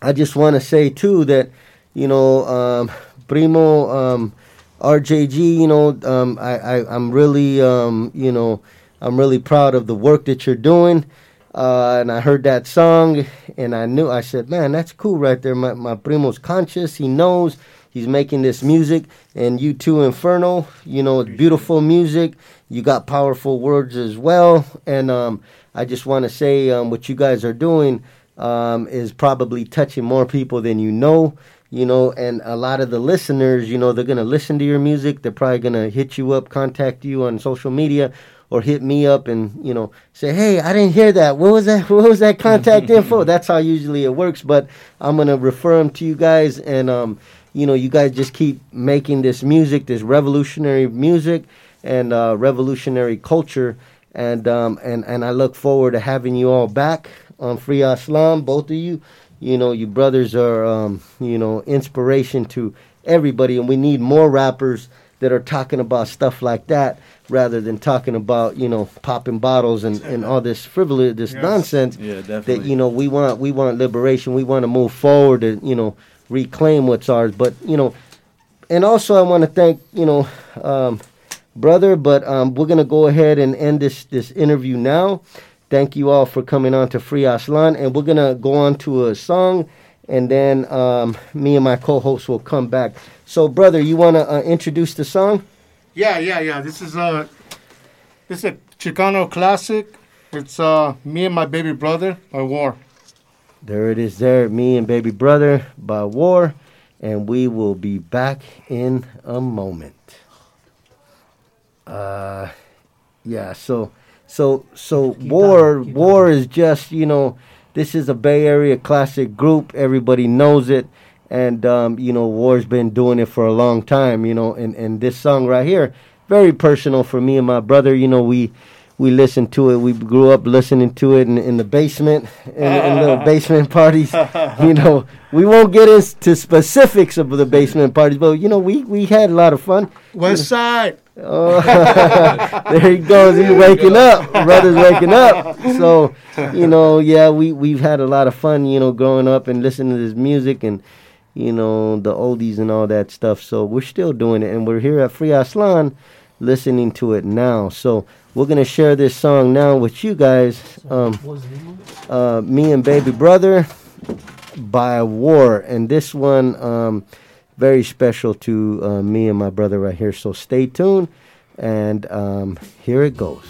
I just want to say, too, that, you know, um, Primo, um, R J G, you know, um, I, I, I'm really, um, you know, I'm really proud of the work that you're doing. Uh, and I heard that song, and I knew, I said, man, that's cool right there. My, my primo's conscious. He knows he's making this music. And you too, Inferno, you know, it's beautiful music. You got powerful words as well. And um, I just want to say um, what you guys are doing um, is probably touching more people than you know. You know, and a lot of the listeners, you know, they're going to listen to your music. They're probably going to hit you up, contact you on social media, or hit me up and, you know, say, hey, I didn't hear that. What was that? What was that contact info? That's how usually it works. But I'm going to refer them to you guys. And, um, you know, you guys just keep making this music, this revolutionary music and uh, revolutionary culture. And, um, and and I look forward to having you all back on Free Aztlán, both of you. You know, you brothers are, um, you know, inspiration to everybody. And we need more rappers that are talking about stuff like that rather than talking about, you know, popping bottles and, and all this frivolous, this yes. nonsense. Yeah, definitely. That, you know, we want we want liberation. We want to move forward and, you know, reclaim what's ours. But, you know, and also I want to thank, you know, um, brother, but um, we're going to go ahead and end this, this interview now. Thank you all for coming on to Free Aztlán, and we're going to go on to a song, and then um, me and my co-hosts will come back. So, brother, you want to uh, introduce the song? Yeah, yeah, yeah. This is a, this is a Chicano classic. It's uh, Me and My Baby Brother by War. There it is there, Me and Baby Brother by War, and we will be back in a moment. uh, yeah. So, so, so keep war, on, war on. is just, you know, this is a Bay Area classic group. Everybody knows it, and um, you know, War's been doing it for a long time. You know, and and this song right here, very personal for me and my brother. You know, we. We listened to it. We grew up listening to it in, in the basement, in, in little basement parties. You know, we won't get into specifics of the basement parties, but, you know, we, we had a lot of fun. West Side. Oh, there he goes. He's waking up. Brother's waking up. So, you know, yeah, we, we've had a lot of fun, you know, growing up and listening to this music and, you know, the oldies and all that stuff. So we're still doing it, and we're here at Free Aztlán listening to it now. So we're going to share this song now with you guys. Um, uh, Me and Baby Brother by War. And this one, um, very special to uh, me and my brother right here. So stay tuned. And um, here it goes.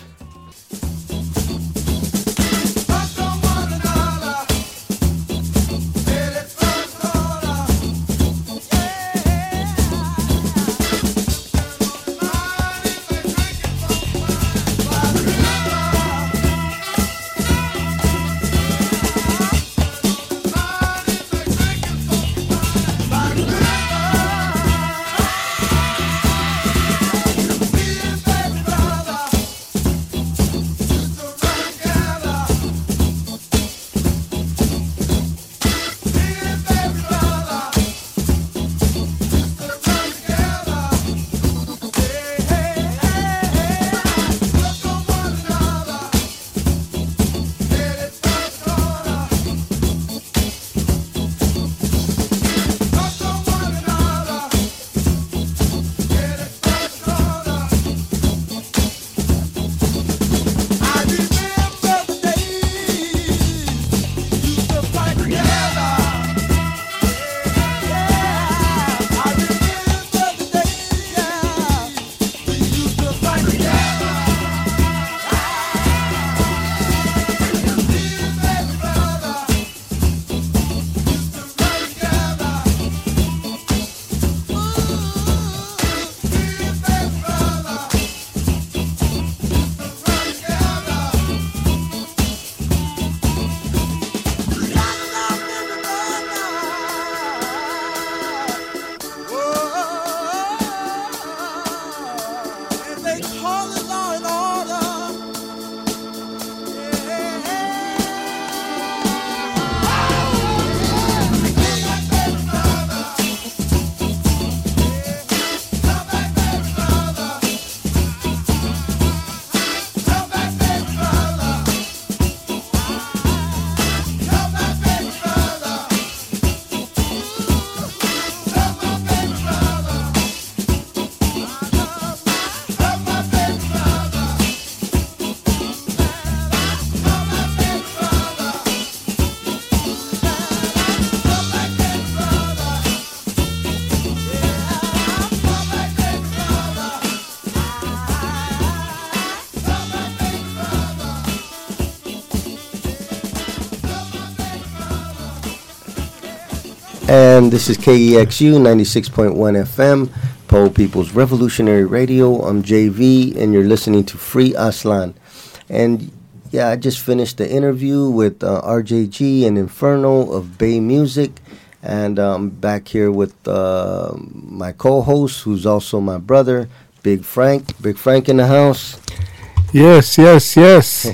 And this is K E X U ninety-six point one F M, Po People's Revolutionary Radio. I'm J V, and you're listening to Free Aztlán. And, yeah, I just finished the interview with uh, R J G and Inferno of Bay Music. And I'm um, back here with uh, my co-host, who's also my brother, Big Frank. Big Frank in the house. Yes, yes, yes.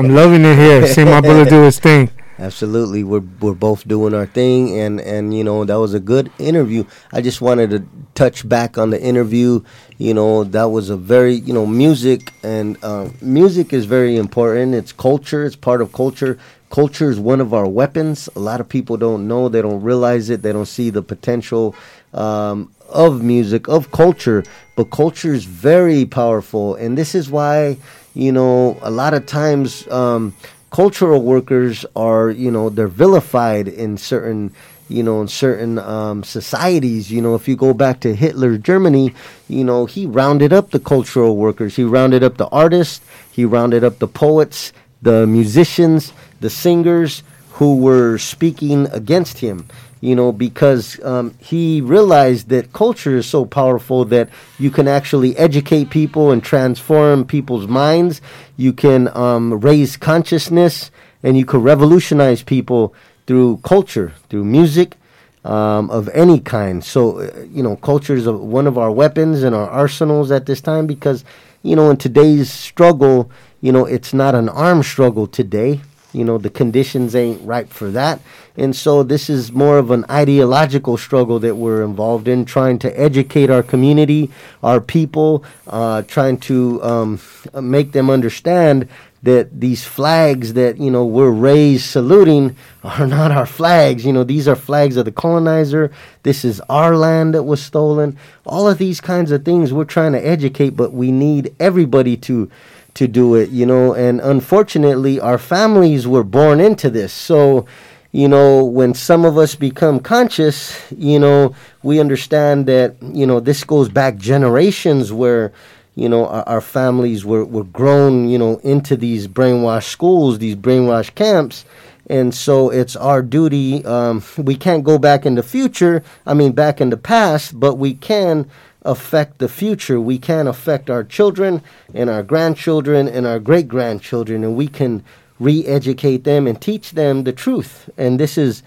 I'm loving it here, seeing my brother do his thing. Absolutely, we're we're both doing our thing, and, and you know, that was a good interview. I just wanted to touch back on the interview. You know, that was a very, you know, music and uh, music is very important. It's culture. It's part of culture. Culture is one of our weapons. A lot of people don't know. They don't realize it. They don't see the potential um, of music, of culture. But culture is very powerful, and this is why, you know, a lot of times. Um, Cultural workers are, you know, they're vilified in certain, you know, in certain um, societies. You know, if you go back to Hitler's Germany, you know, he rounded up the cultural workers. He rounded up the artists. He rounded up the poets, the musicians, the singers, who were speaking against him, you know, because um, he realized that culture is so powerful that you can actually educate people and transform people's minds. You can um, raise consciousness, and you can revolutionize people through culture, through music, um, of any kind. So, uh, you know, culture is a, one of our weapons and our arsenals at this time because, you know, in today's struggle, you know, it's not an armed struggle today. You know, the conditions ain't ripe for that. And so this is more of an ideological struggle that we're involved in, trying to educate our community, our people, uh, trying to um, make them understand that these flags that, you know, we're raised saluting are not our flags. You know, these are flags of the colonizer. This is our land that was stolen. All of these kinds of things we're trying to educate, but we need everybody to to do it, you know, and unfortunately our families were born into this. So, you know, when some of us become conscious, you know, we understand that, you know, this goes back generations where, you know, our, our families were, were grown, you know, into these brainwashed schools, these brainwashed camps. And so it's our duty. Um, we can't go back in the future. I mean, back in the past, but we can affect the future. We can affect our children and our grandchildren and our great-grandchildren, and we can re-educate them and teach them the truth. And this is,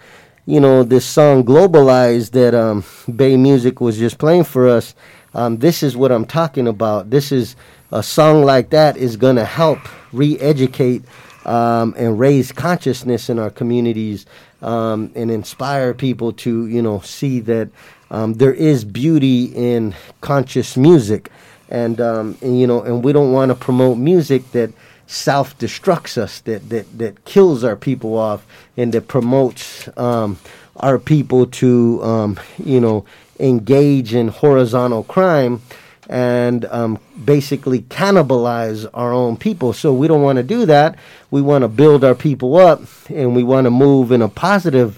you know, this song Globalized that um, Bay Music was just playing for us. Um, this is what I'm talking about. This is a song like that is going to help re-educate um, and raise consciousness in our communities um, and inspire people to, you know, see that Um, there is beauty in conscious music, and, um, and you know, and we don't want to promote music that self-destructs us, that that that kills our people off, and that promotes um, our people to um, you know, engage in horizontal crime and um, basically cannibalize our own people. So we don't want to do that. We want to build our people up, and we want to move in a positive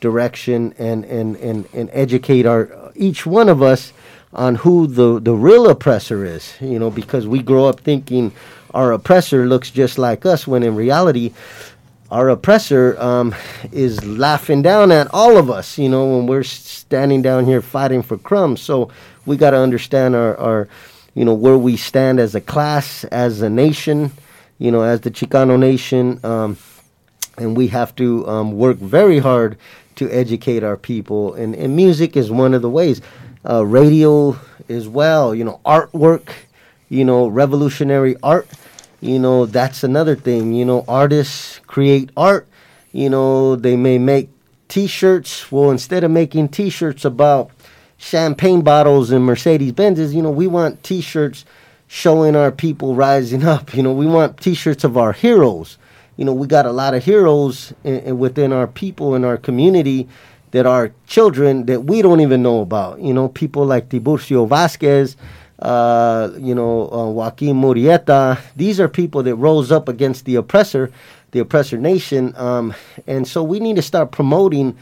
direction and, and, and, and educate our each one of us on who the, the real oppressor is, you know, because we grow up thinking our oppressor looks just like us when in reality our oppressor um, is laughing down at all of us, you know, when we're standing down here fighting for crumbs. So we got to understand our, our, you know, where we stand as a class, as a nation, you know, as the Chicano nation, um, and we have to um, work very hard to educate our people, and, and music is one of the ways. Uh, radio as well, you know, artwork, you know, revolutionary art, you know, that's another thing. You know, artists create art, you know, they may make T-shirts. Well, instead of making T-shirts about champagne bottles and Mercedes Benzes, you know, we want T-shirts showing our people rising up. You know, we want T-shirts of our heroes. You know, we got a lot of heroes in, in within our people and our community that are children that we don't even know about. You know, people like Tiburcio Vasquez, uh, you know, uh, Joaquín Murrieta. These are people that rose up against the oppressor, the oppressor nation. Um, and so we need to start promoting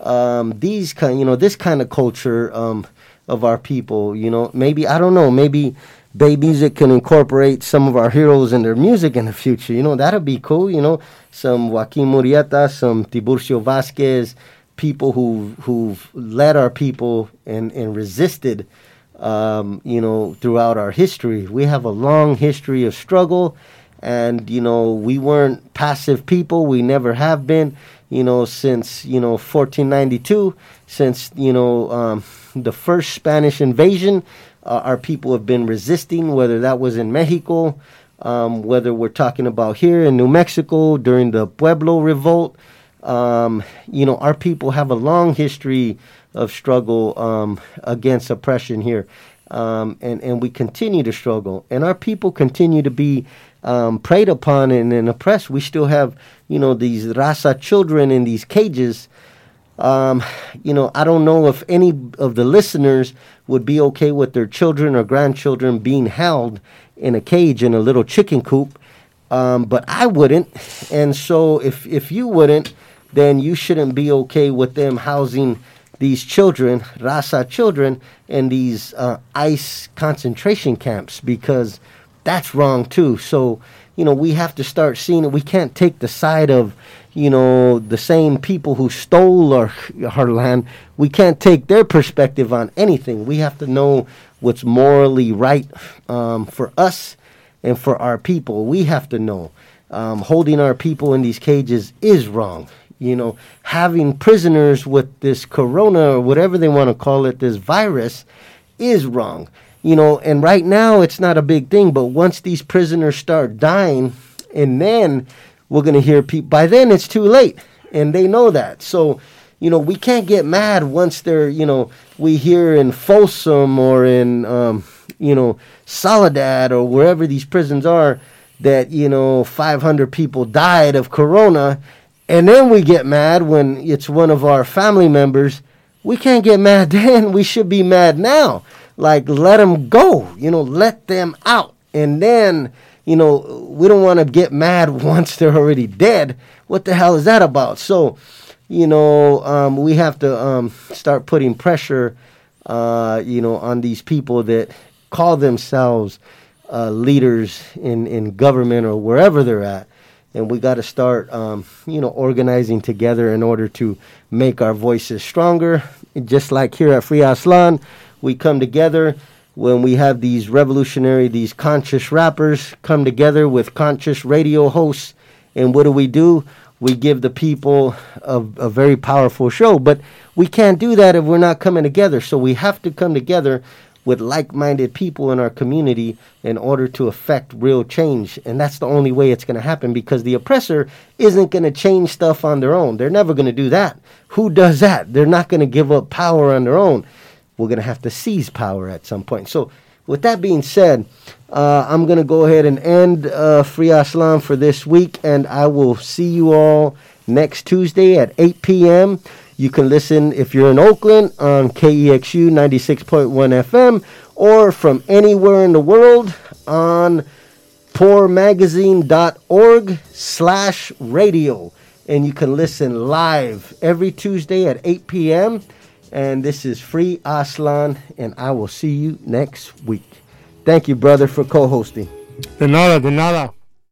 um, these kind, you know, this kind of culture um, of our people. You know, maybe, I don't know, maybe Bay Music can incorporate some of our heroes in their music in the future. You know, that'd be cool. You know, some Joaquín Murrieta, some Tiburcio Vasquez, people who who've led our people and and resisted, um, you know, throughout our history. We have a long history of struggle, and you know, we weren't passive people. We never have been. You know, since you know fourteen ninety-two, since you know um, the first Spanish invasion. Uh, our people have been resisting, whether that was in Mexico, um, whether we're talking about here in New Mexico during the Pueblo Revolt. Um, you know, our people have a long history of struggle um, against oppression here, um, and, and we continue to struggle. And our people continue to be um, preyed upon and, and oppressed. We still have, you know, these Rasta children in these cages. Um, you know, I don't know if any of the listeners would be okay with their children or grandchildren being held in a cage in a little chicken coop, um, but I wouldn't. And so if, if you wouldn't, then you shouldn't be okay with them housing these children, Rasta children, in these uh, ICE concentration camps, because that's wrong too. So, you know, we have to start seeing it. We can't take the side of, you know, the same people who stole our, our land, we can't take their perspective on anything. We have to know what's morally right um, for us and for our people. We have to know. Um, holding our people in these cages is wrong. You know, having prisoners with this corona or whatever they want to call it, this virus, is wrong. You know, and right now it's not a big thing, but once these prisoners start dying, and then we're going to hear people, by then it's too late, and they know that. So, you know, we can't get mad once they're, you know, we hear in Folsom or in, um, you know, Soledad or wherever these prisons are that, you know, five hundred people died of corona. And then we get mad when it's one of our family members. We can't get mad then. We should be mad now. Like, let them go. You know, let them out. And then, you know, we don't want to get mad once they're already dead. What the hell is that about? So, you know, um, we have to um, start putting pressure, uh, you know, on these people that call themselves uh, leaders in, in government or wherever they're at. And we got to start, um, you know, organizing together in order to make our voices stronger. Just like here at Free Aztlán, we come together when we have these revolutionary, these conscious rappers come together with conscious radio hosts. And what do we do? We give the people a, a very powerful show. But we can't do that if we're not coming together. So we have to come together with like-minded people in our community in order to affect real change. And that's the only way it's going to happen, because the oppressor isn't going to change stuff on their own. They're never going to do that. Who does that? They're not going to give up power on their own. We're going to have to seize power at some point. So with that being said, uh, I'm going to go ahead and end uh, Free Aztlán for this week, and I will see you all next Tuesday at eight p.m., You can listen, if you're in Oakland, on K E X U ninety-six point one F M, or from anywhere in the world on poor magazine dot org slash radio. And you can listen live every Tuesday at eight p.m. And this is Free Aztlán, and I will see you next week. Thank you, brother, for co-hosting. De nada, de nada.